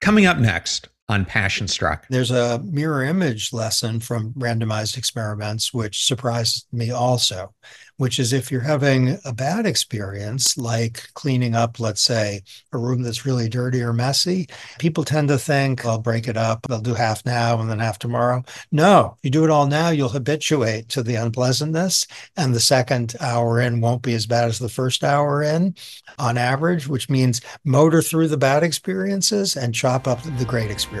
Coming up next on Passion Struck. There's a mirror image lesson from randomized experiments, which surprised me also, which is if you're having a bad experience, like cleaning up, let's say, a room that's really dirty or messy, people tend to think, I'll break it up, I'll do half now and then half tomorrow. No, you do it all now, you'll habituate to the unpleasantness, and the second hour in won't be as bad as the first hour in on average, which means motor through the bad experiences and chop up the great experiences.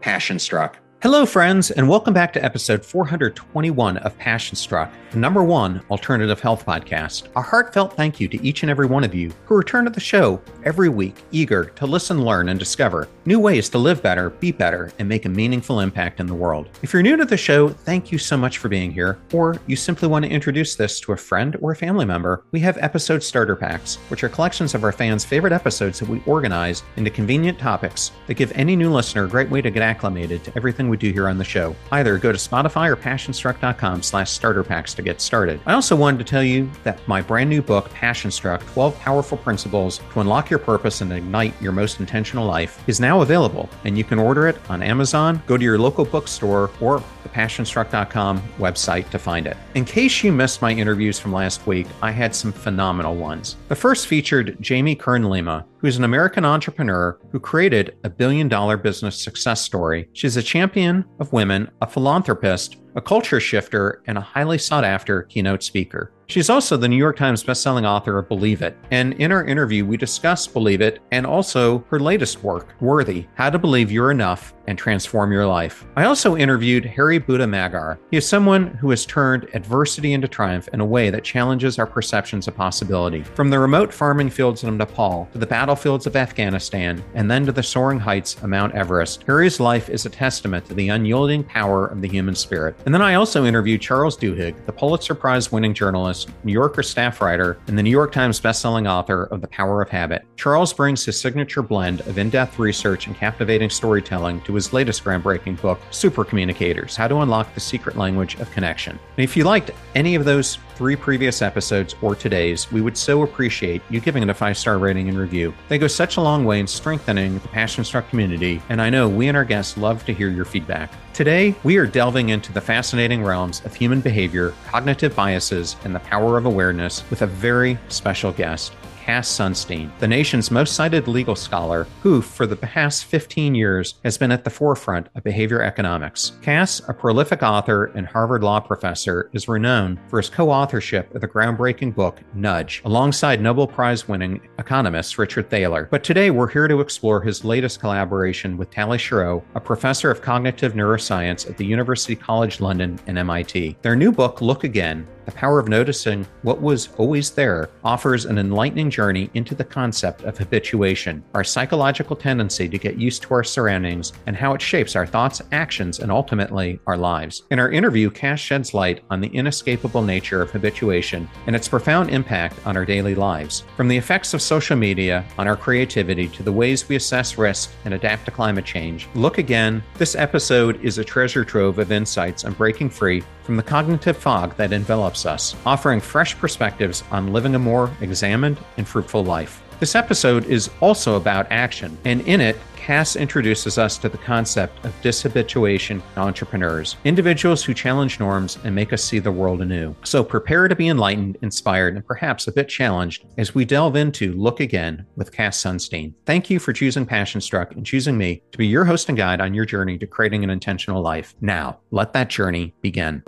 Passion Struck. Hello, friends, and welcome back to episode 421 of Passion Struck, the #1 alternative health podcast. A heartfelt thank you to each and every one of you who return to the show every week, eager to listen, learn, and discover new ways to live better, be better, and make a meaningful impact in the world. If you're new to the show, thank you so much for being here, or you simply want to introduce this to a friend or a family member, we have episode starter packs, which are collections of our fans' favorite episodes that we organize into convenient topics that give any new listener a great way to get acclimated to everything we do here on the show. Either go to Spotify or passionstruck.com/starter packs to get started. I also wanted to tell you that my brand new book, Passion Struck, 12 Powerful Principles to Unlock Your Purpose and Ignite Your Most Intentional Life, is now available, and you can order it on Amazon, go to your local bookstore, or the passionstruck.com website to find it. In case you missed my interviews from last week, I had some phenomenal ones. The first featured Jamie Kern Lima, who's an American entrepreneur who created a billion-dollar business success story. She's a champion of women, a philanthropist, a culture shifter, and a highly sought-after keynote speaker. She's also the New York Times bestselling author of Believe It. And in our interview, we discussed Believe It and also her latest work, Worthy, How to Believe You're Enough and Transform Your Life. I also interviewed Harry Buddha Magar. He is someone who has turned adversity into triumph in a way that challenges our perceptions of possibility. From the remote farming fields in Nepal to the battlefields of Afghanistan, and then to the soaring heights of Mount Everest, Harry's life is a testament to the unyielding power of the human spirit. And then I also interviewed Charles Duhigg, the Pulitzer Prize-winning journalist, New Yorker staff writer, and the New York Times bestselling author of The Power of Habit. Charles brings his signature blend of in-depth research and captivating storytelling to his latest groundbreaking book, Super Communicators, How to Unlock the Secret Language of Connection. And if you liked any of those three previous episodes or today's, we would so appreciate you giving it a 5-star rating and review. They go such a long way in strengthening the Passion Struck community, and I know we and our guests love to hear your feedback. Today, we are delving into the fascinating realms of human behavior, cognitive biases, and the power of awareness with a very special guest, Cass Sunstein, the nation's most cited legal scholar, who for the past 15 years has been at the forefront of behavior economics. Cass, a prolific author and Harvard Law professor, is renowned for his co-authorship of the groundbreaking book, Nudge, alongside Nobel Prize-winning economist Richard Thaler. But today we're here to explore his latest collaboration with Tali Sharot, a professor of cognitive neuroscience at the University College London and MIT. Their new book, Look Again, The Power of Noticing What Was Always There, offers an enlightening journey into the concept of habituation, our psychological tendency to get used to our surroundings and how it shapes our thoughts, actions, and ultimately our lives. In our interview, Cass sheds light on the inescapable nature of habituation and its profound impact on our daily lives. From the effects of social media on our creativity to the ways we assess risk and adapt to climate change, Look Again, this episode is a treasure trove of insights on breaking free from the cognitive fog that envelops us, offering fresh perspectives on living a more examined and fruitful life. This episode is also about action, and in it, Cass introduces us to the concept of dishabituation in entrepreneurs, individuals who challenge norms and make us see the world anew. So prepare to be enlightened, inspired, and perhaps a bit challenged as we delve into Look Again with Cass Sunstein. Thank you for choosing Passion Struck and choosing me to be your host and guide on your journey to creating an intentional life. Now, let that journey begin.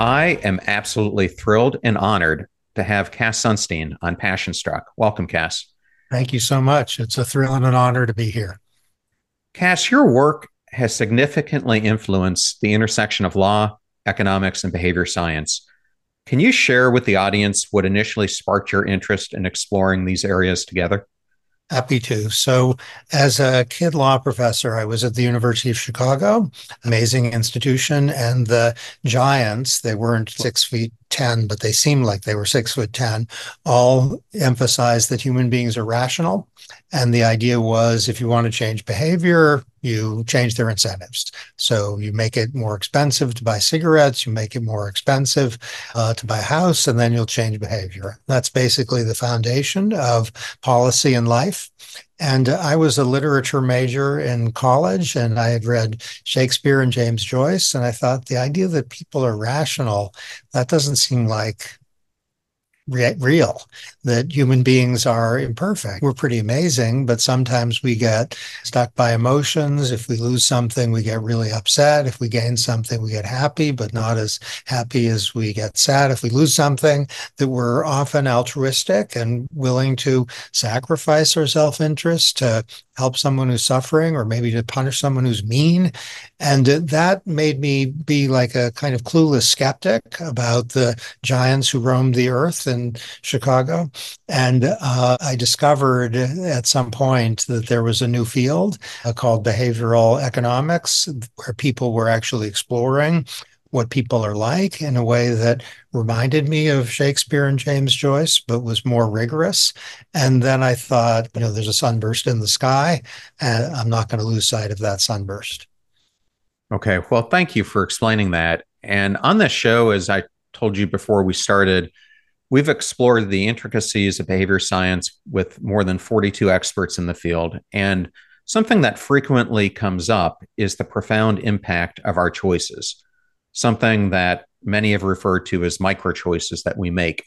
I am absolutely thrilled and honored to have Cass Sunstein on Passion Struck. Welcome, Cass. Thank you so much. It's a thrill and an honor to be here. Cass, your work has significantly influenced the intersection of law, economics, and behavior science. Can you share with the audience what initially sparked your interest in exploring these areas together? Happy to. So as a kid law professor, I was at the University of Chicago, amazing institution, and the giants, they weren't 6'10", but they seemed like they were 6'10", all emphasized that human beings are rational. And the idea was, if you want to change behavior, you change their incentives. So you make it more expensive to buy cigarettes, you make it more expensive to buy a house, and then you'll change behavior. That's basically the foundation of policy in life. And I was a literature major in college, and I had read Shakespeare and James Joyce, and I thought the idea that people are rational, that doesn't seem like real, that human beings are imperfect. We're pretty amazing, but sometimes we get stuck by emotions. If we lose something, we get really upset. If we gain something, we get happy, but not as happy as we get sad. If we lose something, that we're often altruistic and willing to sacrifice our self-interest to help someone who's suffering, or maybe to punish someone who's mean. And that made me be like a kind of clueless skeptic about the giants who roamed the earth in Chicago. And I discovered at some point that there was a new field called behavioral economics, where people were actually exploring what people are like in a way that reminded me of Shakespeare and James Joyce, but was more rigorous. And then I thought, you know, there's a sunburst in the sky, and I'm not going to lose sight of that sunburst. Okay. Well, thank you for explaining that. And on this show, as I told you before we started, we've explored the intricacies of behavior science with more than 42 experts in the field. And something that frequently comes up is the profound impact of our choices, something that many have referred to as micro-choices that we make.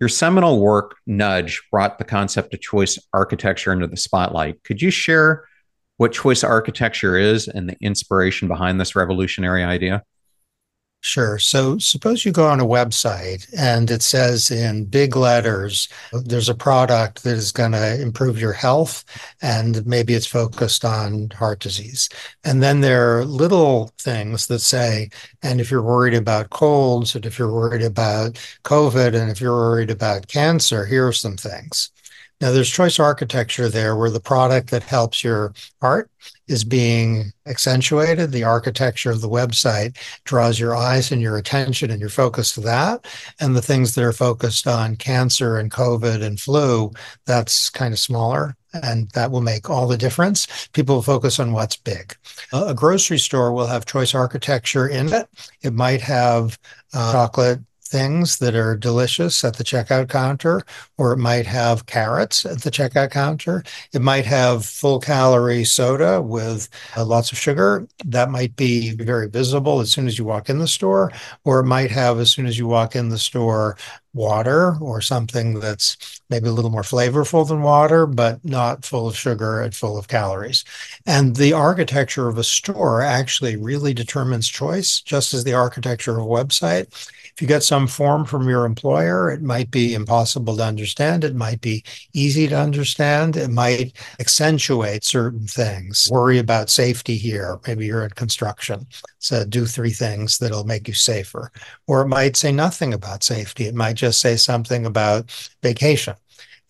Your seminal work, Nudge, brought the concept of choice architecture into the spotlight. Could you share what choice architecture is and the inspiration behind this revolutionary idea? Sure. So suppose you go on a website and it says in big letters, there's a product that is going to improve your health, and maybe it's focused on heart disease. And then there are little things that say, and if you're worried about colds, and if you're worried about COVID, and if you're worried about cancer, here are some things. Now, there's choice architecture there, where the product that helps your heart is being accentuated. The architecture of the website draws your eyes and your attention and your focus to that. And the things that are focused on cancer and COVID and flu, that's kind of smaller, and that will make all the difference. People focus on what's big. A grocery store will have choice architecture in it. It might have chocolate things that are delicious at the checkout counter, or it might have carrots at the checkout counter. It might have full-calorie soda with lots of sugar. That might be very visible as soon as you walk in the store, or it might have, as soon as you walk in the store, water, or something that's maybe a little more flavorful than water, but not full of sugar and full of calories. And the architecture of a store actually really determines choice, just as the architecture of a website. If you get some form from your employer, it might be impossible to understand. It might be easy to understand. It might accentuate certain things. Worry about safety here. Maybe you're in construction, so do 3 things that'll make you safer. Or it might say nothing about safety. It might just say something about vacation.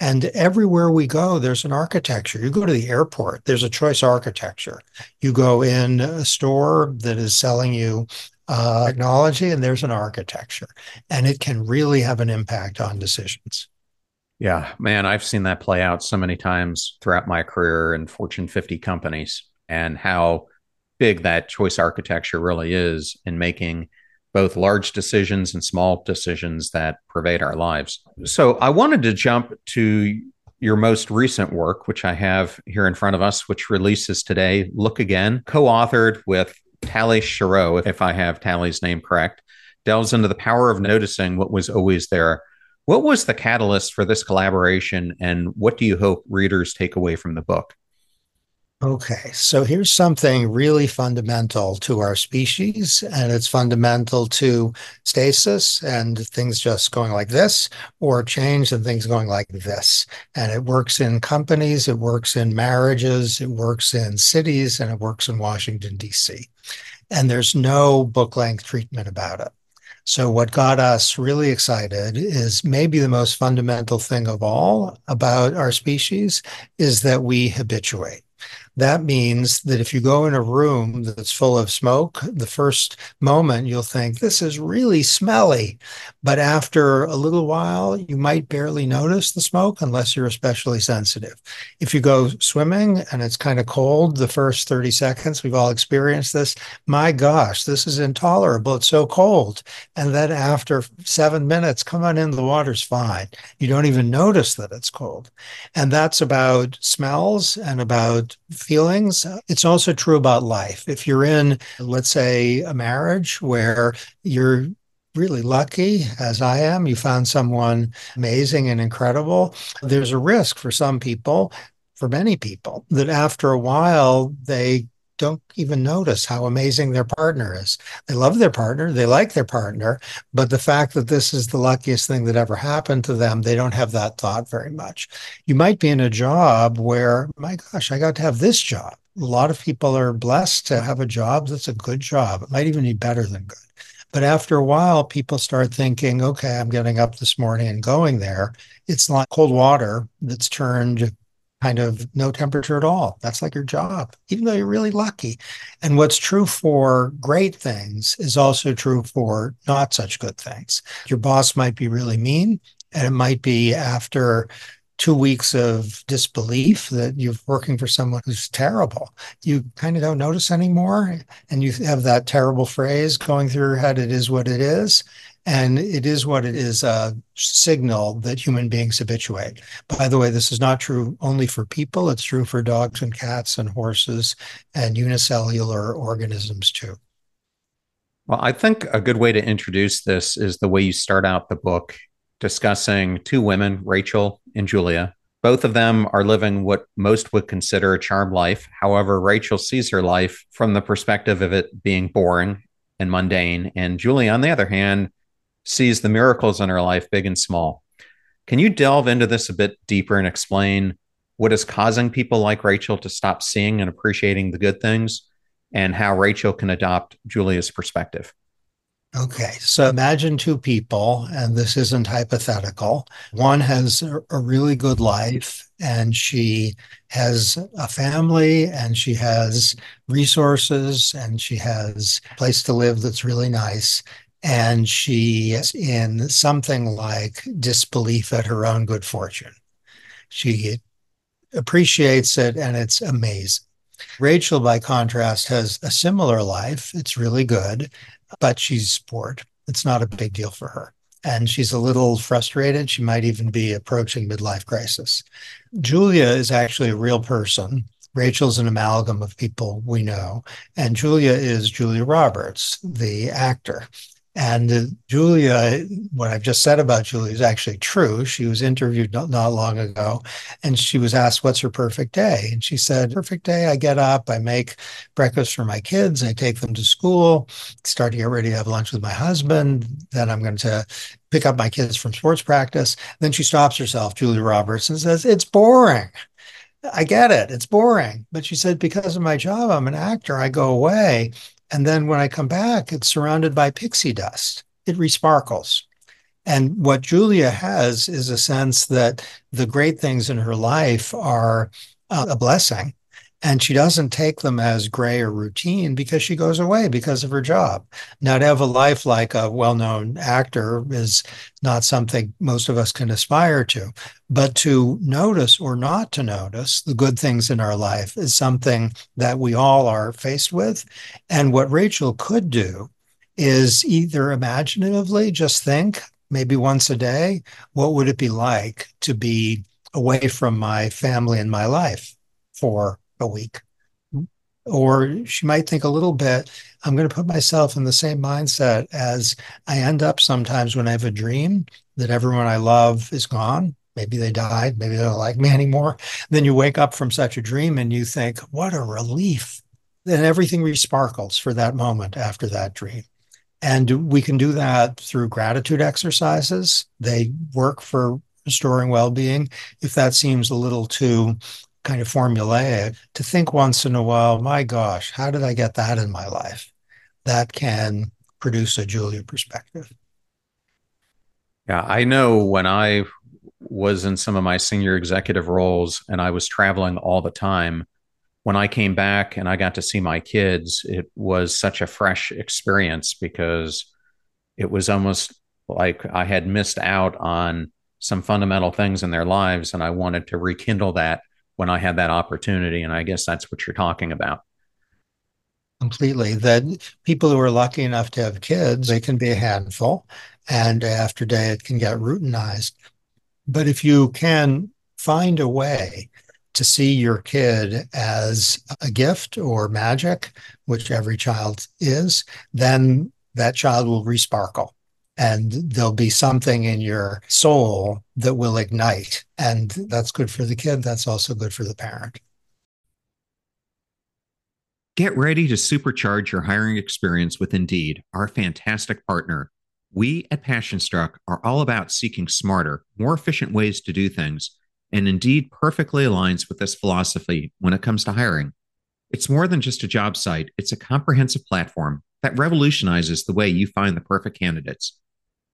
And everywhere we go, there's an architecture. You go to the airport, there's a choice architecture. You go in a store that is selling you technology, and there's an architecture. And it can really have an impact on decisions. Yeah, man, I've seen that play out so many times throughout my career in Fortune 50 companies, and how big that choice architecture really is in making both large decisions and small decisions that pervade our lives. So I wanted to jump to your most recent work, which I have here in front of us, which releases today, Look Again, co-authored with Tali Sharot, if I have Tali's name correct, delves into the power of noticing what was always there. What was the catalyst for this collaboration, and what do you hope readers take away from the book? Okay, so here's something really fundamental to our species, and it's fundamental to stasis and things just going like this, or change and things going like this. And it works in companies, it works in marriages, it works in cities, and it works in Washington, D.C. And there's no book-length treatment about it. So what got us really excited is maybe the most fundamental thing of all about our species is that we habituate. That means that if you go in a room that's full of smoke, the first moment you'll think, this is really smelly. But after a little while, you might barely notice the smoke unless you're especially sensitive. If you go swimming and it's kind of cold, the first 30 seconds, we've all experienced this. My gosh, this is intolerable. It's so cold. And then after 7 minutes, come on in, the water's fine. You don't even notice that it's cold. And that's about smells and about feelings. It's also true about life. If you're in, let's say, a marriage where you're really lucky, as I am, you found someone amazing and incredible, there's a risk for some people, for many people, that after a while, they don't even notice how amazing their partner is. They love their partner, they like their partner, but the fact that this is the luckiest thing that ever happened to them, they don't have that thought very much. You might be in a job where, my gosh, I got to have this job. A lot of people are blessed to have a job that's a good job. It might even be better than good. But after a while, people start thinking, okay, I'm getting up this morning and going there. It's like cold water that's turned kind of no temperature at all. That's like your job, even though you're really lucky. And what's true for great things is also true for not such good things. Your boss might be really mean, and it might be after 2 weeks of disbelief that you're working for someone who's terrible. You kind of don't notice anymore, and you have that terrible phrase going through your head, it is what it is. And it is what it is, a signal that human beings habituate. By the way, this is not true only for people. It's true for dogs and cats and horses and unicellular organisms too. Well, I think a good way to introduce this is the way you start out the book, discussing two women, Rachel and Julia. Both of them are living what most would consider a charmed life. However, Rachel sees her life from the perspective of it being boring and mundane. And Julia, on the other hand, sees the miracles in her life, big and small. Can you delve into this a bit deeper and explain what is causing people like Rachel to stop seeing and appreciating the good things, and how Rachel can adopt Julia's perspective? Okay, so imagine two people, and this isn't hypothetical. One has a really good life, and she has a family, and she has resources, and she has a place to live that's really nice. And she is in something like disbelief at her own good fortune. She appreciates it, and it's amazing. Rachel, by contrast, has a similar life. It's really good, but she's bored. It's not a big deal for her. And she's a little frustrated. She might even be approaching midlife crisis. Julia is actually a real person. Rachel's an amalgam of people we know. And Julia is Julia Roberts, the actor. And Julia, what I've just said about Julia is actually true. She was interviewed not long ago, and she was asked, what's her perfect day? And she said, perfect day, I get up, I make breakfast for my kids, I take them to school, start to get ready to have lunch with my husband, then I'm going to pick up my kids from sports practice. Then she stops herself, Julia Roberts, and says, it's boring. I get it. It's boring. But she said, because of my job, I'm an actor. I go away. And then when I come back, it's surrounded by pixie dust. It resparkles. And what Julia has is a sense that the great things in her life are a blessing. And she doesn't take them as gray or routine because she goes away because of her job. Now, to have a life like a well-known actor is not something most of us can aspire to. But to notice or not to notice the good things in our life is something that we all are faced with. And what Rachel could do is either imaginatively just think, maybe once a day, what would it be like to be away from my family and my life for a week? Or she might think a little bit, I'm going to put myself in the same mindset as I end up sometimes when I have a dream that everyone I love is gone maybe they died, maybe they don't like me anymore. Then you wake up from such a dream and you think, what a relief. Then everything resparkles for that moment after that dream. And we can do that through gratitude exercises. They work for restoring well-being. If that seems a little too kind of formulaic, to think once in a while, my gosh, how did I get that in my life? That can produce a Julia perspective. Yeah, I know when I was in some of my senior executive roles and I was traveling all the time, when I came back and I got to see my kids, it was such a fresh experience because it was almost like I had missed out on some fundamental things in their lives. And I wanted to rekindle that when I had that opportunity. And I guess that's what you're talking about. Completely. That people who are lucky enough to have kids, they can be a handful. And day after day, it can get routinized. But if you can find a way to see your kid as a gift or magic, which every child is, then that child will resparkle. And there'll be something in your soul that will ignite. And that's good for the kid. That's also good for the parent. Get ready to supercharge your hiring experience with Indeed, our fantastic partner. We at Passion Struck are all about seeking smarter, more efficient ways to do things. And Indeed perfectly aligns with this philosophy when it comes to hiring. It's more than just a job site. It's a comprehensive platform that revolutionizes the way you find the perfect candidates.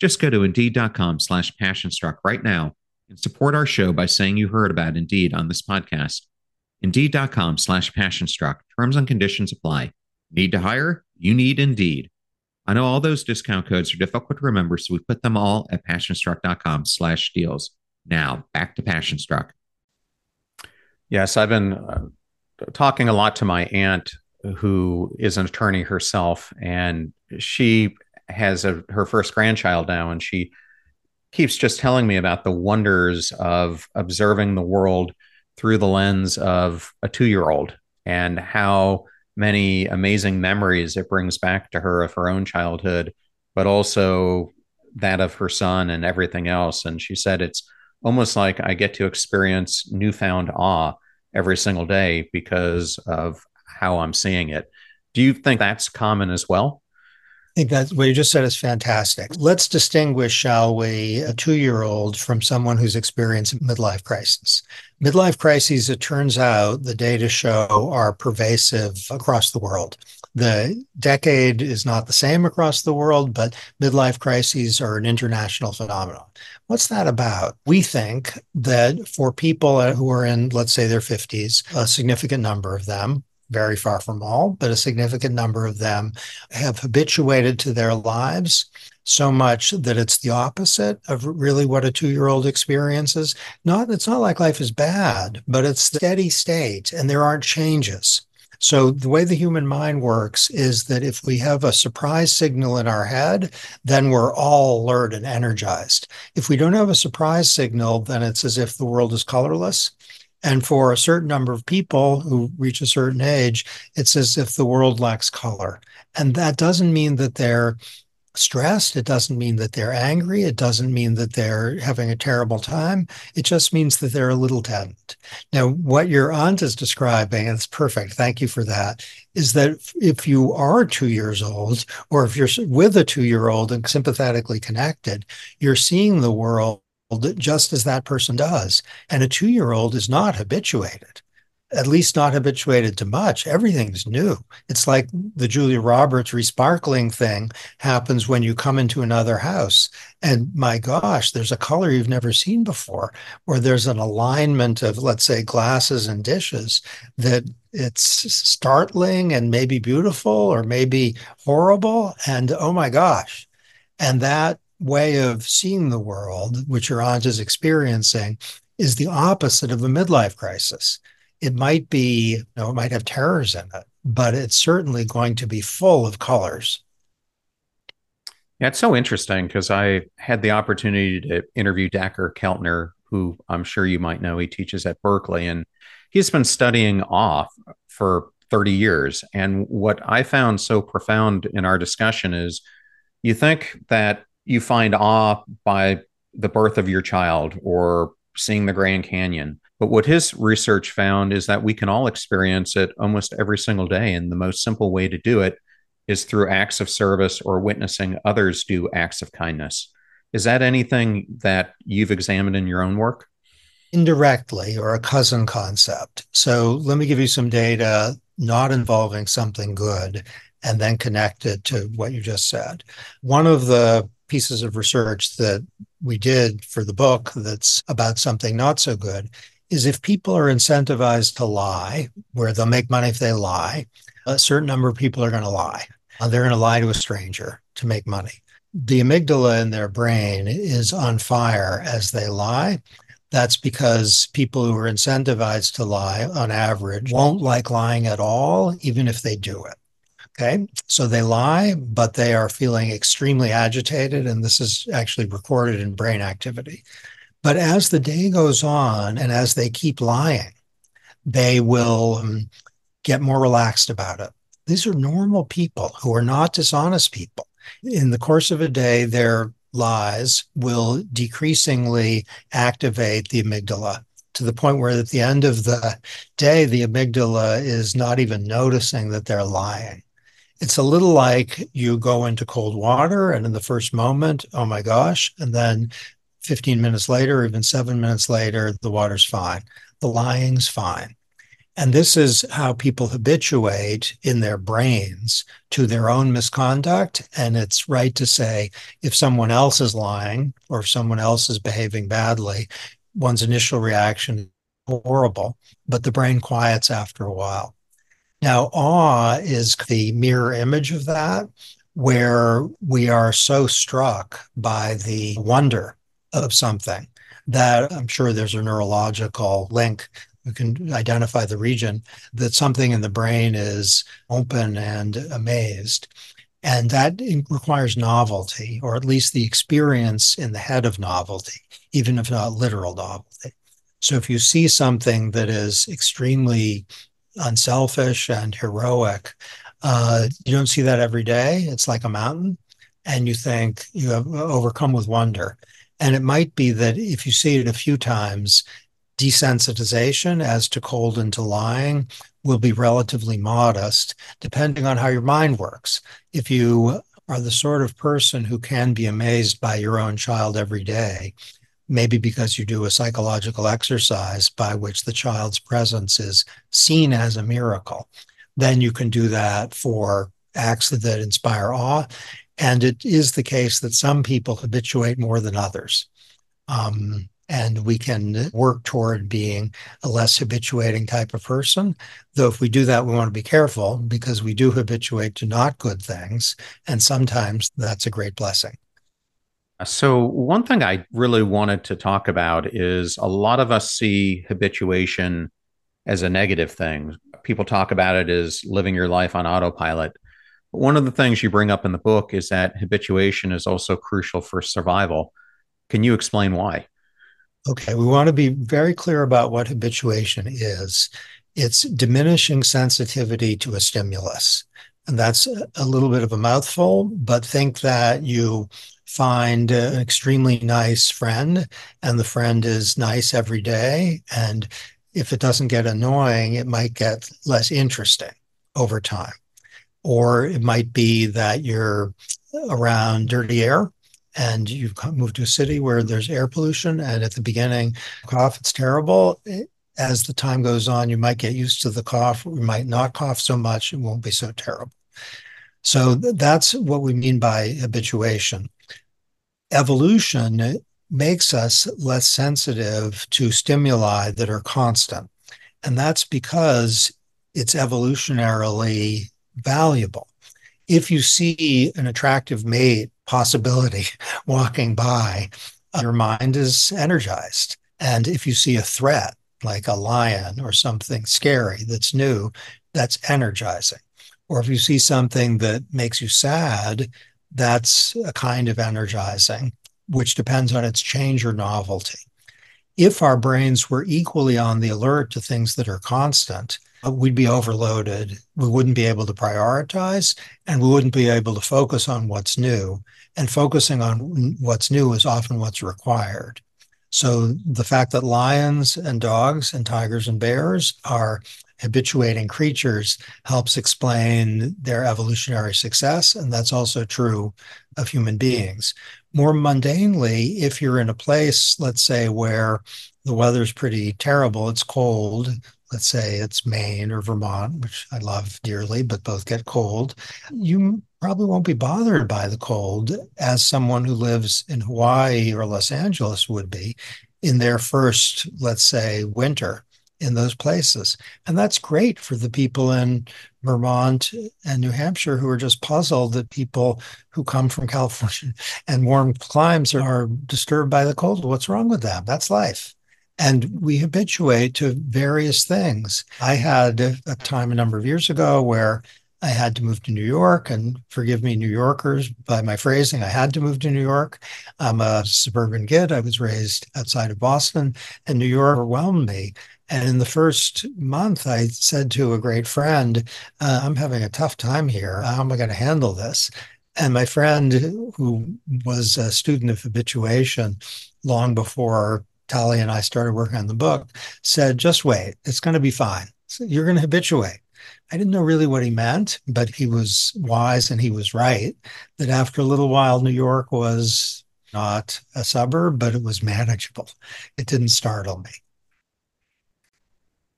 Just go to Indeed.com/PassionStruck right now and support our show by saying you heard about Indeed on this podcast. Indeed.com/PassionStruck. Terms and conditions apply. Need to hire? You need Indeed. I know all those discount codes are difficult to remember, so we put them all at PassionStruck.com/deals. Now back to Passion Struck. Yes, I've been talking a lot to my aunt, who is an attorney herself, and she has her first grandchild now, and she keeps just telling me about the wonders of observing the world through the lens of a two-year-old and how many amazing memories it brings back to her of her own childhood, but also that of her son and everything else. And she said it's almost like I get to experience newfound awe every single day because of how I'm seeing it. Do you think that's common as well? I think that's what you just said is fantastic. Let's distinguish, shall we, a two-year-old from someone who's experiencing midlife crisis. Midlife crises, it turns out, the data show are pervasive across the world. The decade is not the same across the world, but midlife crises are an international phenomenon. What's that about? We think that for people who are in, let's say, their 50s, a significant number of them, very far from all, but a significant number of them have habituated to their lives so much that it's the opposite of really what a two-year-old experiences. It's not like life is bad, but it's the steady state and there aren't changes. So the way the human mind works is that if we have a surprise signal in our head, then we're all alert and energized. If we don't have a surprise signal, then it's as if the world is colorless. And for a certain number of people who reach a certain age, it's as if the world lacks color. And that doesn't mean that they're stressed. It doesn't mean that they're angry. It doesn't mean that they're having a terrible time. It just means that they're a little deadened. Now, what your aunt is describing, and it's perfect, thank you for that, is that if you are 2 years old, or if you're with a two-year-old and sympathetically connected, you're seeing the world just as that person does. And a two-year-old is not habituated. at least not habituated to much. Everything's new. It's like the Julia Roberts resparkling thing happens when you come into another house. And my gosh, there's a color you've never seen before, or there's an alignment of, let's say, glasses and dishes that it's startling and maybe beautiful or maybe horrible. And oh my gosh. And that way of seeing the world, which your aunt is experiencing, is the opposite of a midlife crisis. It might be, you know, it might have terrors in it, but it's certainly going to be full of colors. Yeah, it's so interesting because I had the opportunity to interview Dacher Keltner, who I'm sure you might know. He teaches at Berkeley, and he's been studying off for 30 years. And what I found so profound in our discussion is you think that you find awe by the birth of your child or seeing the Grand Canyon. But what his research found is that we can all experience it almost every single day. And the most simple way to do it is through acts of service or witnessing others do acts of kindness. Is that anything that you've examined in your own work? Indirectly, or a cousin concept. So let me give you some data not involving something good and then connect it to what you just said. One of the pieces of research that we did for the book that's about something not so good is if people are incentivized to lie, where they'll make money if they lie, a certain number of people are going to lie. They're going to lie to a stranger to make money. The amygdala in their brain is on fire as they lie. That's because people who are incentivized to lie, on average, won't like lying at all, even if they do it. Okay, so they lie, but they are feeling extremely agitated, and this is actually recorded in brain activity. But as the day goes on and as they keep lying, they will get more relaxed about it. These are normal people who are not dishonest people. In the course of a day, their lies will decreasingly activate the amygdala, to the point where at the end of the day, the amygdala is not even noticing that they're lying. It's a little like you go into cold water, and in the first moment, oh my gosh, and then 15 minutes later, even 7 minutes later, the water's fine. The lying's fine. And this is how people habituate in their brains to their own misconduct. And it's right to say, if someone else is lying or if someone else is behaving badly, one's initial reaction is horrible, but the brain quiets after a while. Now, awe is the mirror image of that, where we are so struck by the wonder of something that I'm sure there's a neurological link. We can identify the region that something in the brain is open and amazed. And that requires novelty, or at least the experience in the head of novelty, even if not literal novelty. So if you see something that is extremely unselfish and heroic. You don't see that every day. It's like a mountain, and you think you have overcome with wonder. And it might be that if you see it a few times, desensitization as to cold and to lying will be relatively modest, depending on how your mind works. If you are the sort of person who can be amazed by your own child every day, maybe because you do a psychological exercise by which the child's presence is seen as a miracle, then you can do that for acts that inspire awe. And it is the case that some people habituate more than others. And we can work toward being a less habituating type of person. Though if we do that, we want to be careful, because we do habituate to not good things. And sometimes that's a great blessing. So one thing I really wanted to talk about is a lot of us see habituation as a negative thing. People talk about it as living your life on autopilot. But one of the things you bring up in the book is that habituation is also crucial for survival. Can you explain why? Okay, we want to be very clear about what habituation is. It's diminishing sensitivity to a stimulus. And that's a little bit of a mouthful, but think that you find an extremely nice friend, and the friend is nice every day. And if it doesn't get annoying, it might get less interesting over time. Or it might be that you're around dirty air, and you've moved to a city where there's air pollution, and at the beginning, cough, it's terrible. as the time goes on, you might get used to the cough. We might not cough so much. It won't be so terrible. So that's what we mean by habituation. Evolution makes us less sensitive to stimuli that are constant. And that's because it's evolutionarily valuable. If you see an attractive mate possibility walking by, your mind is energized. And if you see a threat, like a lion or something scary that's new, that's energizing. Or if you see something that makes you sad, that's a kind of energizing, which depends on its change or novelty. If our brains were equally on the alert to things that are constant, we'd be overloaded. We wouldn't be able to prioritize, and we wouldn't be able to focus on what's new. And focusing on what's new is often what's required. So the fact that lions and dogs and tigers and bears are habituating creatures helps explain their evolutionary success, and that's also true of human beings. More mundanely, if you're in a place, let's say, where the weather's pretty terrible, it's cold, let's say it's Maine or Vermont, which I love dearly, but both get cold, you probably won't be bothered by the cold as someone who lives in Hawaii or Los Angeles would be in their first, let's say, winter in those places. And that's great for the people in Vermont and New Hampshire who are just puzzled that people who come from California and warm climes are disturbed by the cold. What's wrong with them? That's life. And we habituate to various things. I had a time a number of years ago where I had to move to New York, and forgive me, New Yorkers, by my phrasing, I had to move to New York. I'm a suburban kid. I was raised outside of Boston, and New York overwhelmed me. And in the first month, I said to a great friend, I'm having a tough time here. How am I going to handle this? And my friend, who was a student of habituation long before Tali and I started working on the book, said, just wait, it's going to be fine. You're going to habituate. I didn't know really what he meant, but he was wise and he was right, that after a little while, New York was not a suburb, but it was manageable. It didn't startle me.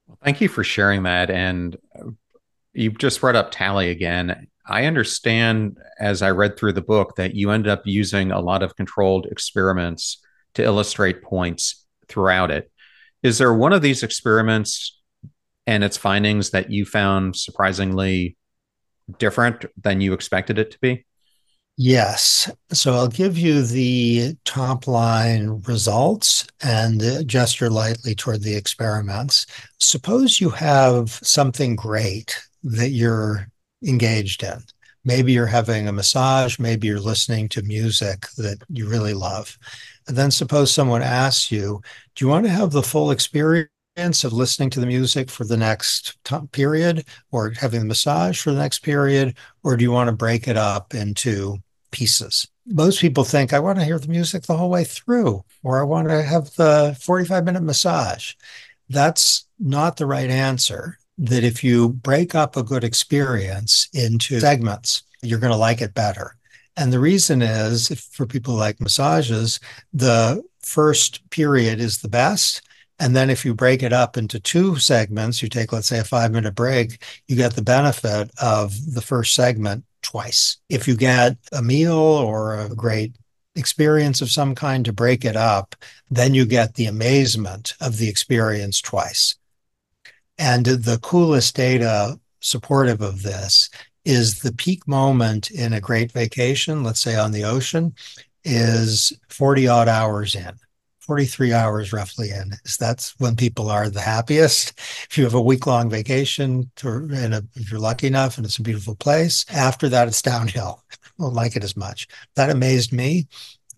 Well, thank you for sharing that. And you've just brought up Tali again. I understand, as I read through the book, that you ended up using a lot of controlled experiments to illustrate points throughout it. Is there one of these experiments and its findings that you found surprisingly different than you expected it to be? Yes. So I'll give you the top line results and gesture lightly toward the experiments. Suppose you have something great that you're engaged in. Maybe you're having a massage, maybe you're listening to music that you really love. And then suppose someone asks you, do you want to have the full experience of listening to the music for the next period, or having the massage for the next period, or do you want to break it up into pieces? Most people think, I want to hear the music the whole way through, or I want to have the 45-minute massage. That's not the right answer. That if you break up a good experience into segments, you're going to like it better. And the reason is, for people like massages, the first period is the best. And then if you break it up into two segments, you take, let's say, a 5-minute break, you get the benefit of the first segment twice. If you get a meal or a great experience of some kind to break it up, then you get the amazement of the experience twice. And the coolest data supportive of this is the peak moment in a great vacation, let's say on the ocean, is 40-odd hours in, 43 hours roughly in. That's when people are the happiest. If you have a week-long vacation, if you're lucky enough and it's a beautiful place, after that it's downhill. Won't like it as much. That amazed me.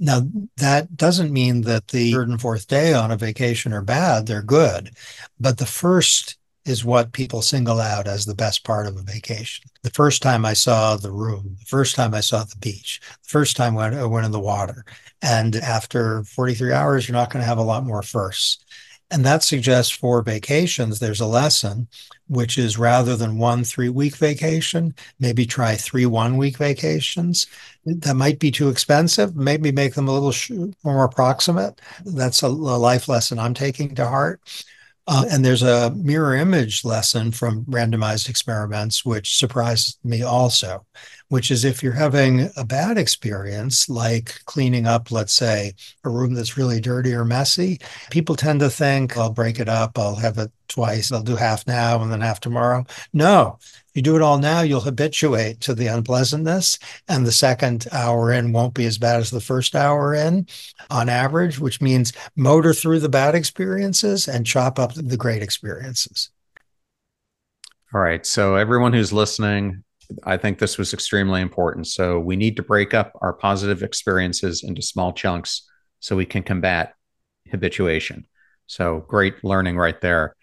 Now, that doesn't mean that the third and fourth day on a vacation are bad. They're good. But the first is what people single out as the best part of a vacation. The first time I saw the room, the first time I saw the beach, the first time I went in the water. And after 43 hours, you're not going to have a lot more firsts. And that suggests for vacations, there's a lesson, which is rather than 1 3-week vacation, maybe try 3 one-week vacations. That might be too expensive. Maybe make them a little more approximate. That's a life lesson I'm taking to heart. And there's a mirror image lesson from randomized experiments, which surprised me also, which is if you're having a bad experience, like cleaning up, let's say, a room that's really dirty or messy, people tend to think, I'll break it up, I'll have it twice, I'll do half now and then half tomorrow. No, if you do it all now, you'll habituate to the unpleasantness, and the second hour in won't be as bad as the first hour in on average, which means motor through the bad experiences and chop up the great experiences. All right. So everyone who's listening, I think this was extremely important. So we need to break up our positive experiences into small chunks so we can combat habituation. So great learning right there.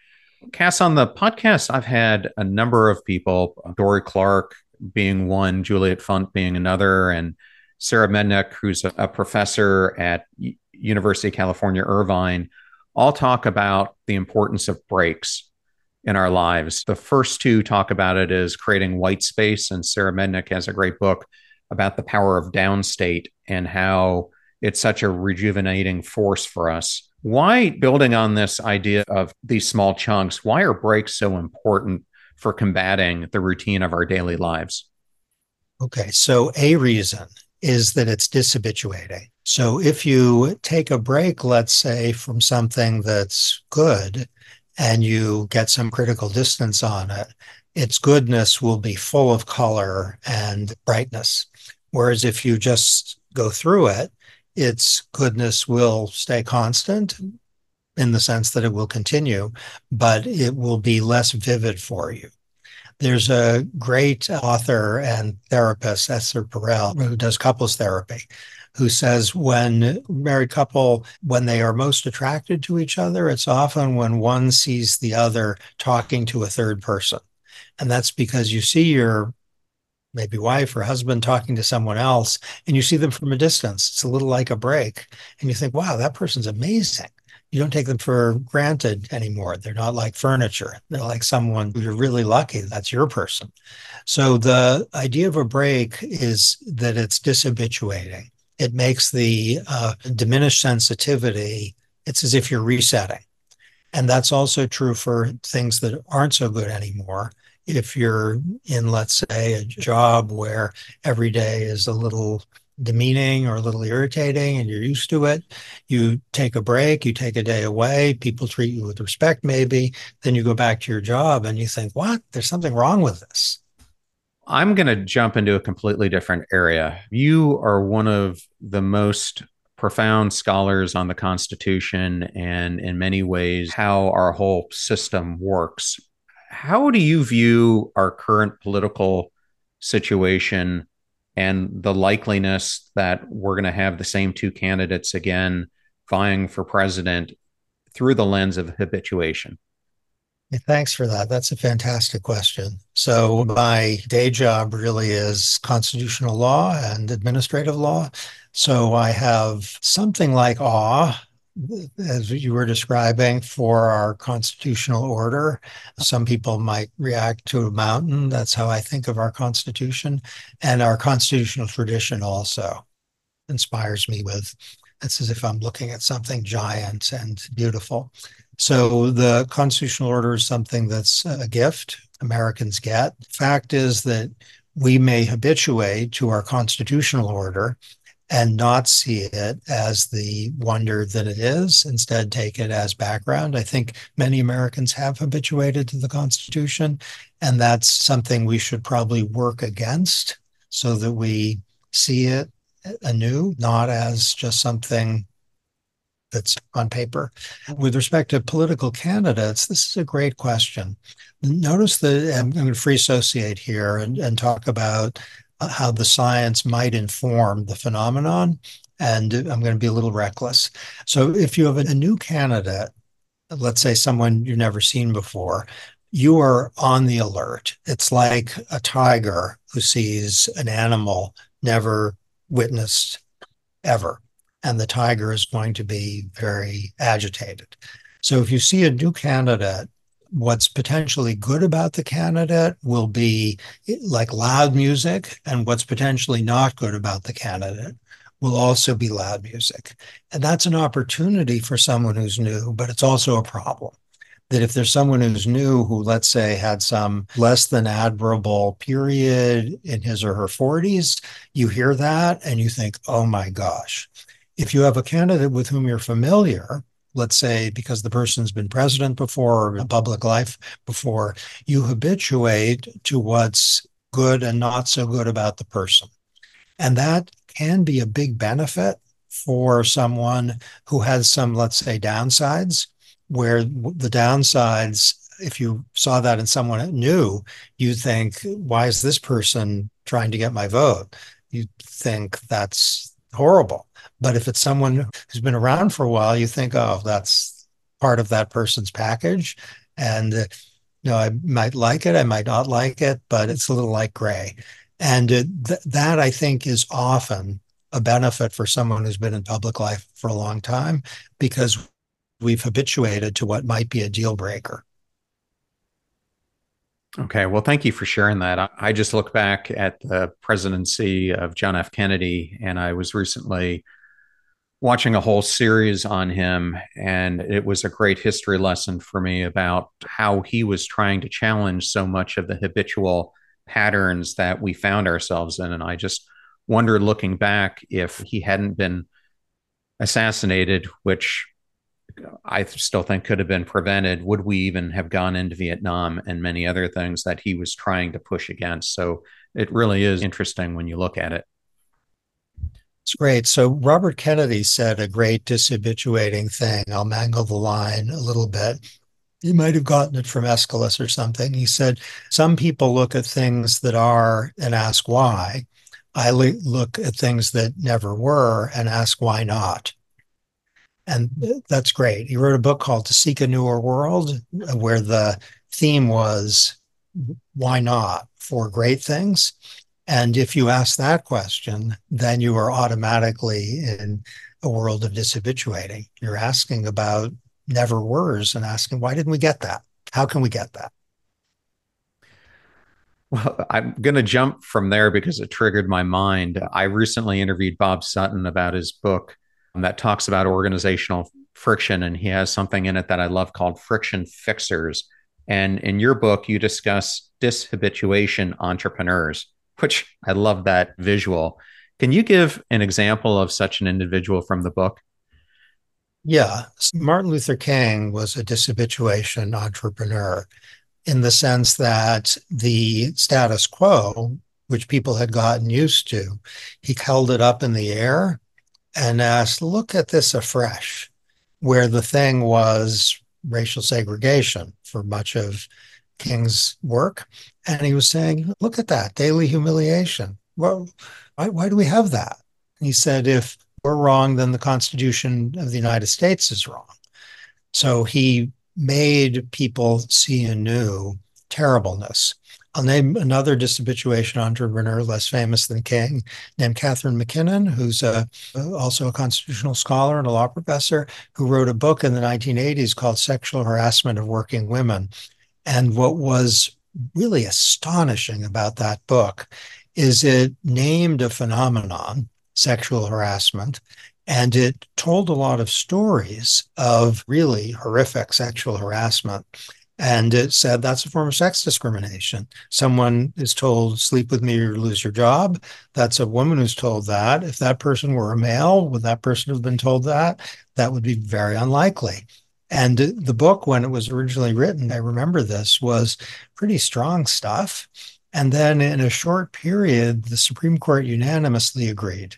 Cass, on the podcast, I've had a number of people, Dory Clark being one, Juliet Funt being another, and Sarah Mednick, who's a professor at University of California, Irvine, all talk about the importance of breaks in our lives. The first two talk about it as creating white space, and Sarah Mednick has a great book about the power of downstate and how it's such a rejuvenating force for us. Why, building on this idea of these small chunks, why are breaks so important for combating the routine of our daily lives? Okay, so a reason is that it's dishabituating. So if you take a break, let's say, from something that's good and you get some critical distance on it, its goodness will be full of color and brightness. Whereas if you just go through it, its goodness will stay constant in the sense that it will continue, but it will be less vivid for you. There's a great author and therapist, Esther Perel, who does couples therapy, who says when married couple, when they are most attracted to each other, it's often when one sees the other talking to a third person. And that's because you see your maybe wife or husband talking to someone else, and you see them from a distance. It's a little like a break. And you think, wow, that person's amazing. You don't take them for granted anymore. They're not like furniture. They're like someone you're really lucky. That's your person. So the idea of a break is that it's dishabituating. It makes the diminished sensitivity. It's as if you're resetting. And that's also true for things that aren't so good anymore. If you're in, let's say, a job where every day is a little demeaning or a little irritating and you're used to it, you take a break, you take a day away, people treat you with respect maybe, then you go back to your job and you think, what? There's something wrong with this. I'm going to jump into a completely different area. You are one of the most profound scholars on the Constitution and in many ways how our whole system works. How do you view our current political situation and the likeliness that we're going to have the same two candidates again vying for president through the lens of habituation? Thanks for that. That's a fantastic question. So my day job really is constitutional law and administrative law. So I have something like awe, as you were describing, for our constitutional order. Some people might react to a mountain. That's how I think of our Constitution. And our constitutional tradition also inspires me with, it's as if I'm looking at something giant and beautiful. So the constitutional order is something that's a gift Americans get. The fact is that we may habituate to our constitutional order and not see it as the wonder that it is, instead take it as background. I think many Americans have habituated to the Constitution, and that's something we should probably work against so that we see it anew, not as just something that's on paper. With respect to political candidates, this is a great question. Notice that I'm going to free associate here and talk about how the science might inform the phenomenon, and I'm going to be a little reckless. So if you have a new candidate, let's say someone you've never seen before, you are on the alert. It's like a tiger who sees an animal never witnessed ever, and the tiger is going to be very agitated. So if you see a new candidate, what's potentially good about the candidate will be like loud music, and what's potentially not good about the candidate will also be loud music. And that's an opportunity for someone who's new, but it's also a problem. that if there's someone who's new who, let's say, had some less than admirable period in his or her 40s, you hear that and you think, oh my gosh. If you have a candidate with whom you're familiar, let's say because the person's been president before or in public life before, you habituate to what's good and not so good about the person. And that can be a big benefit for someone who has some, let's say, downsides, where the downsides, if you saw that in someone new, you think, why is this person trying to get my vote? You think that's horrible. But if it's someone who's been around for a while, you think, oh, that's part of that person's package. And, you know, I might like it, I might not like it, but it's a little like gray. And that, I think, is often a benefit for someone who's been in public life for a long time, because we've habituated to what might be a deal breaker. Okay. Well, thank you for sharing that. I just look back at the presidency of John F. Kennedy, and I was recently watching a whole series on him, and it was a great history lesson for me about how he was trying to challenge so much of the habitual patterns that we found ourselves in. And I just wondered, looking back, if he hadn't been assassinated, which I still think could have been prevented, would we even have gone into Vietnam and many other things that he was trying to push against? So it really is interesting when you look at it. It's great. So Robert Kennedy said a great dishabituating thing. I'll mangle the line a little bit. You might have gotten it from Aeschylus or something. He said, some people look at things that are and ask why. I look at things that never were and ask why not. And that's great. He wrote a book called To Seek a Newer World, where the theme was, why not, for great things? And if you ask that question, then you are automatically in a world of dishabituating. You're asking about never were's and asking, why didn't we get that? How can we get that? Well, I'm going to jump from there because it triggered my mind. I recently interviewed Bob Sutton about his book that talks about organizational friction, and he has something in it that I love called friction fixers. And in your book, you discuss dishabituation entrepreneurs, which I love that visual. Can you give an example of such an individual from the book? Yeah. Martin Luther King was a dishabituation entrepreneur in the sense that the status quo, which people had gotten used to, he held it up in the air and asked, look at this afresh, where the thing was racial segregation for much of King's work. And he was saying, look at that, daily humiliation. Well, why do we have that? And he said, if we're wrong, then the Constitution of the United States is wrong. So he made people see anew terribleness. I'll name another dishabituation entrepreneur, less famous than King, named Catherine McKinnon, who's also a constitutional scholar and a law professor, who wrote a book in the 1980s called Sexual Harassment of Working Women. And what was really astonishing about that book is it named a phenomenon, sexual harassment, and it told a lot of stories of really horrific sexual harassment. And it said, that's a form of sex discrimination. Someone is told, sleep with me or lose your job. That's a woman who's told that. If that person were a male, would that person have been told that? That would be very unlikely. And the book, when it was originally written, I remember this, was pretty strong stuff. And then in a short period, the Supreme Court unanimously agreed,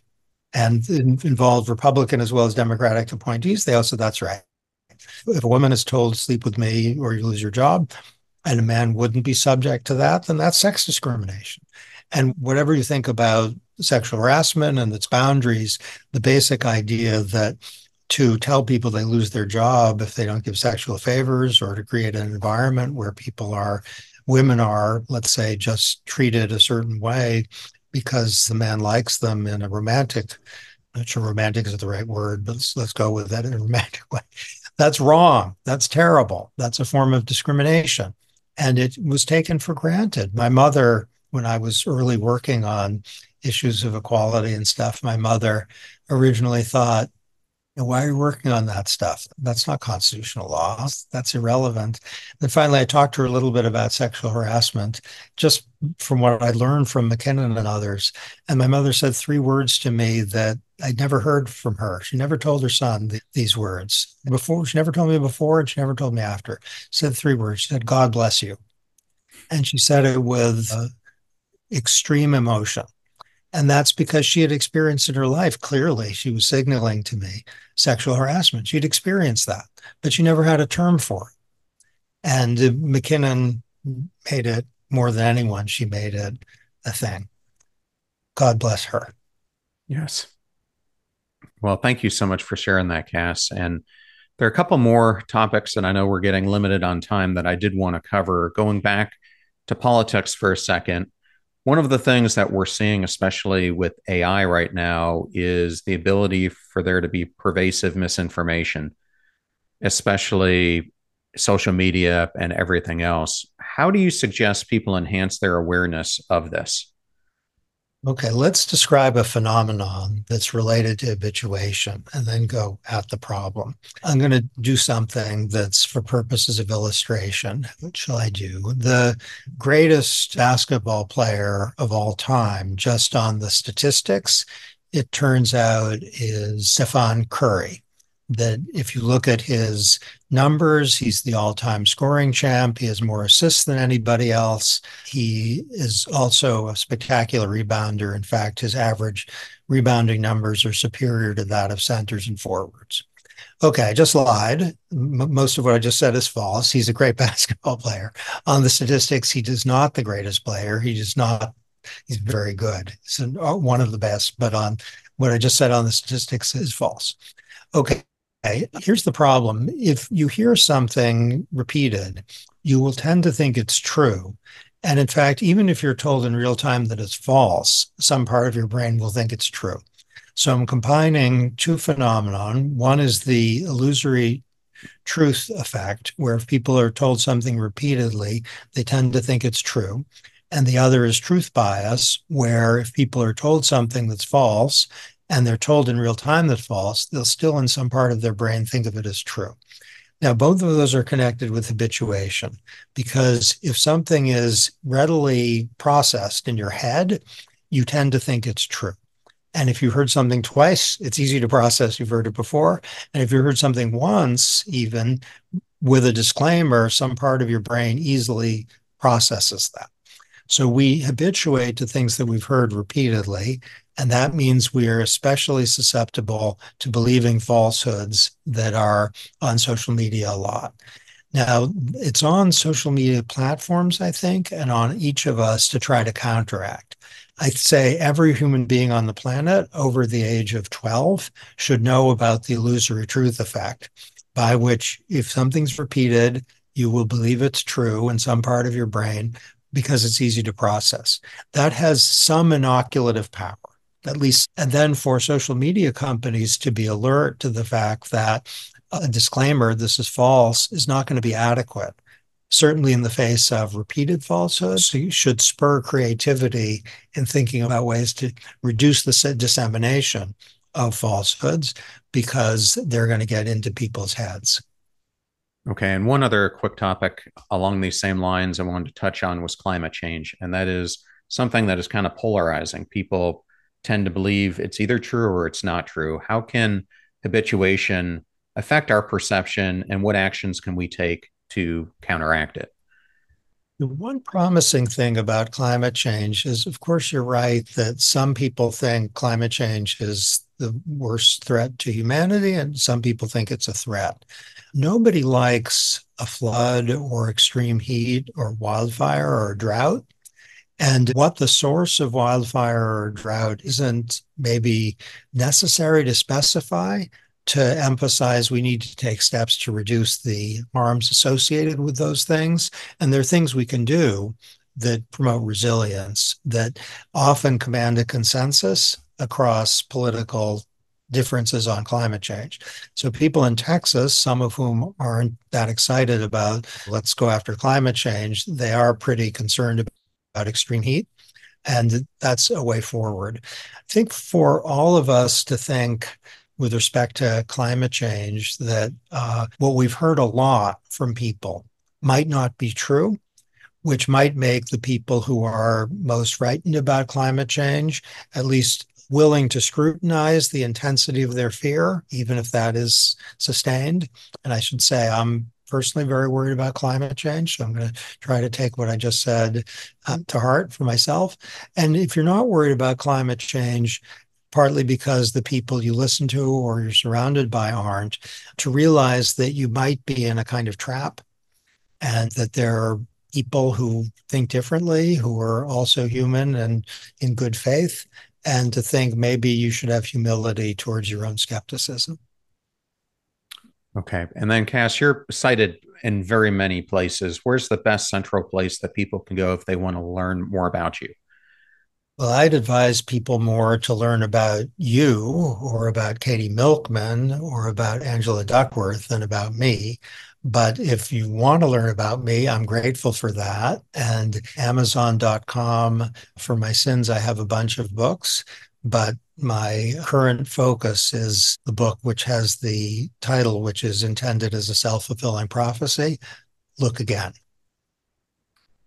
and involved Republican as well as Democratic appointees. They also, that's right. If a woman is told, sleep with me or you lose your job, and a man wouldn't be subject to that, then that's sex discrimination. And whatever you think about sexual harassment and its boundaries, the basic idea that to tell people they lose their job if they don't give sexual favors, or to create an environment where women are, let's say, just treated a certain way because the man likes them in a romantic, I'm not sure romantic is the right word, but let's go with that, in a romantic way. That's wrong. That's terrible. That's a form of discrimination. And it was taken for granted. My mother, when I was early working on issues of equality and stuff, my mother originally thought And why are you working on that stuff? That's not constitutional law. That's irrelevant. And finally, I talked to her a little bit about sexual harassment, just from what I learned from McKinnon and others. And my mother said three words to me that I'd never heard from her. She never told her son these words. Before, she never told me before, and she never told me after. She said three words. She said, "God bless you." And she said it with extreme emotion. And that's because she had experienced in her life, clearly, she was signaling to me sexual harassment. She'd experienced that, but she never had a term for it. And McKinnon made it, more than anyone, she made it a thing. God bless her. Yes. Well, thank you so much for sharing that, Cass. And there are a couple more topics that I know we're getting limited on time that I did want to cover. Going back to politics for a second, one of the things that we're seeing, especially with AI right now, is the ability for there to be pervasive misinformation, especially social media and everything else. How do you suggest people enhance their awareness of this? Okay, let's describe a phenomenon that's related to habituation and then go at the problem. I'm going to do something that's for purposes of illustration. What shall I do? The greatest basketball player of all time, just on the statistics, it turns out is Stephen Curry. That if you look at his numbers, he's the all-time scoring champ. He has more assists than anybody else. He is also a spectacular rebounder. In fact, his average rebounding numbers are superior to that of centers and forwards. Okay, I just lied. Most of what I just said is false. He's a great basketball player. On the statistics, he is not the greatest player. He is not. He's very good. He's one of the best, but on what I just said on the statistics is false. Okay. Here's the problem. If you hear something repeated, you will tend to think it's true. And in fact, even if you're told in real time that it's false, some part of your brain will think it's true. So I'm combining two phenomena. One is the illusory truth effect, where if people are told something repeatedly, they tend to think it's true. And the other is truth bias, where if people are told something that's false, and they're told in real time that's false, they'll still in some part of their brain think of it as true. Now, both of those are connected with habituation, because if something is readily processed in your head, you tend to think it's true. And if you heard something twice, it's easy to process. You've heard it before. And if you heard something once, even with a disclaimer, some part of your brain easily processes that. So we habituate to things that we've heard repeatedly, and that means we are especially susceptible to believing falsehoods that are on social media a lot. Now, it's on social media platforms, I think, and on each of us to try to counteract. I'd say every human being on the planet over the age of 12 should know about the illusory truth effect, by which if something's repeated, you will believe it's true in some part of your brain because it's easy to process. That has some inoculative power, at least. And then for social media companies to be alert to the fact that a disclaimer, this is false, is not going to be adequate, certainly in the face of repeated falsehoods. So you should spur creativity in thinking about ways to reduce the dissemination of falsehoods, because they're going to get into people's heads. Okay. And one other quick topic along these same lines I wanted to touch on was climate change. And that is something that is kind of polarizing. People tend to believe it's either true or it's not true. How can habituation affect our perception, and what actions can we take to counteract it? The one promising thing about climate change is, of course, you're right that some people think climate change is the worst threat to humanity, and some people think it's a threat. Nobody likes a flood or extreme heat or wildfire or drought. And what the source of wildfire or drought isn't maybe necessary to specify to emphasize we need to take steps to reduce the harms associated with those things. And there are things we can do that promote resilience that often command a consensus across political differences on climate change. So people in Texas, some of whom aren't that excited about let's go after climate change, they are pretty concerned about extreme heat. And that's a way forward. I think for all of us to think with respect to climate change that what we've heard a lot from people might not be true, which might make the people who are most frightened about climate change at least willing to scrutinize the intensity of their fear, even if that is sustained. And I should say I'm personally very worried about climate change, so I'm going to try to take what I just said to heart for myself. And if you're not worried about climate change, partly because the people you listen to or you're surrounded by aren't, to realize that you might be in a kind of trap and that there are people who think differently, who are also human and in good faith, and to think maybe you should have humility towards your own skepticism. Okay. And then Cass, you're cited in very many places. Where's the best central place that people can go if they want to learn more about you? Well, I'd advise people more to learn about you or about Katie Milkman or about Angela Duckworth than about me. But if you want to learn about me, I'm grateful for that. And Amazon.com, for my sins, I have a bunch of books, but my current focus is the book which has the title, which is intended as a self-fulfilling prophecy, Look Again.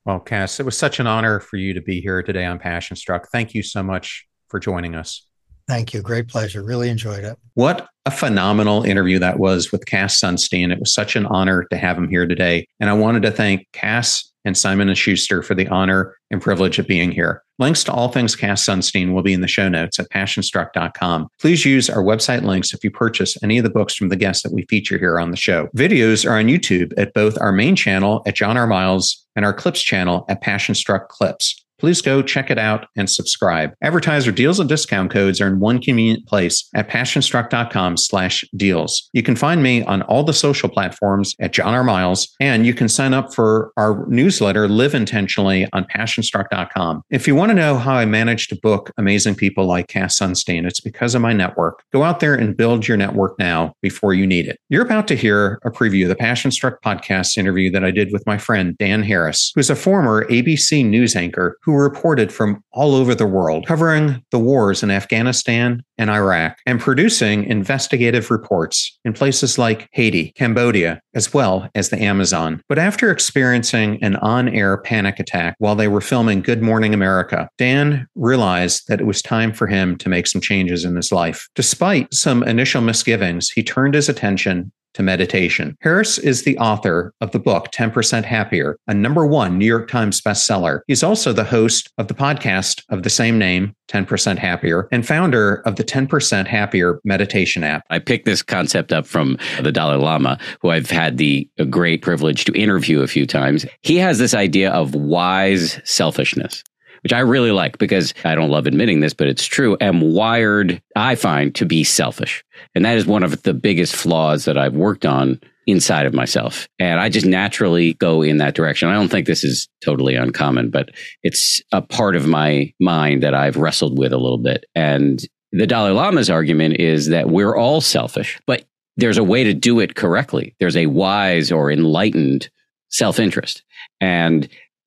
Well, Cass, it was such an honor for you to be here today on Passion Struck. Thank you so much for joining us. Thank you. Great pleasure. Really enjoyed it. What a phenomenal interview that was with Cass Sunstein. It was such an honor to have him here today. And I wanted to thank Cass and Simon & Schuster for the honor and privilege of being here. Links to all things Cass Sunstein will be in the show notes at passionstruck.com. Please use our website links if you purchase any of the books from the guests that we feature here on the show. Videos are on YouTube at both our main channel at John R. Miles and our Clips channel at Passion Struck Clips. Please go check it out and subscribe. Advertiser deals and discount codes are in one convenient place at passionstruck.com/deals. You can find me on all the social platforms at John R. Miles, and you can sign up for our newsletter, Live Intentionally, on passionstruck.com. If you want to know how I manage to book amazing people like Cass Sunstein, it's because of my network. Go out there and build your network now before you need it. You're about to hear a preview of the Passion Struck podcast interview that I did with my friend, Dan Harris, who's a former ABC News anchor who reported from all over the world, covering the wars in Afghanistan and Iraq, and producing investigative reports in places like Haiti, Cambodia, as well as the Amazon. But after experiencing an on-air panic attack while they were filming Good Morning America, Dan realized that it was time for him to make some changes in his life. Despite some initial misgivings, he turned his attention to meditation. Harris is the author of the book 10% Happier, a #1 New York Times bestseller. He's also the host of the podcast of the same name, 10% Happier, and founder of the 10% Happier meditation app. I picked this concept up from the Dalai Lama, who I've had the great privilege to interview a few times. He has this idea of wise selfishness, which I really like because I don't love admitting this, but it's true. I'm wired, I find, to be selfish. And that is one of the biggest flaws that I've worked on inside of myself. And I just naturally go in that direction. I don't think this is totally uncommon, but it's a part of my mind that I've wrestled with a little bit. And the Dalai Lama's argument is that we're all selfish, but there's a way to do it correctly. There's a wise or enlightened self-interest. And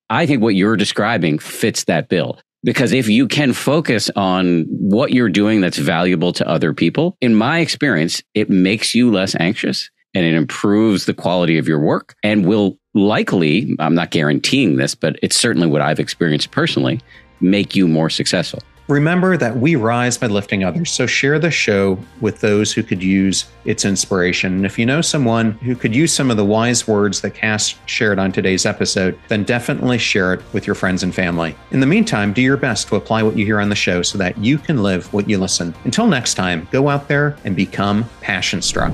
I think what you're describing fits that bill, because if you can focus on what you're doing that's valuable to other people, in my experience, it makes you less anxious and it improves the quality of your work and will likely, I'm not guaranteeing this, but it's certainly what I've experienced personally, make you more successful. Remember that we rise by lifting others, so share the show with those who could use its inspiration. And if you know someone who could use some of the wise words that Cass shared on today's episode, then definitely share it with your friends and family. In the meantime, do your best to apply what you hear on the show so that you can live what you listen. Until next time, go out there and become passion struck.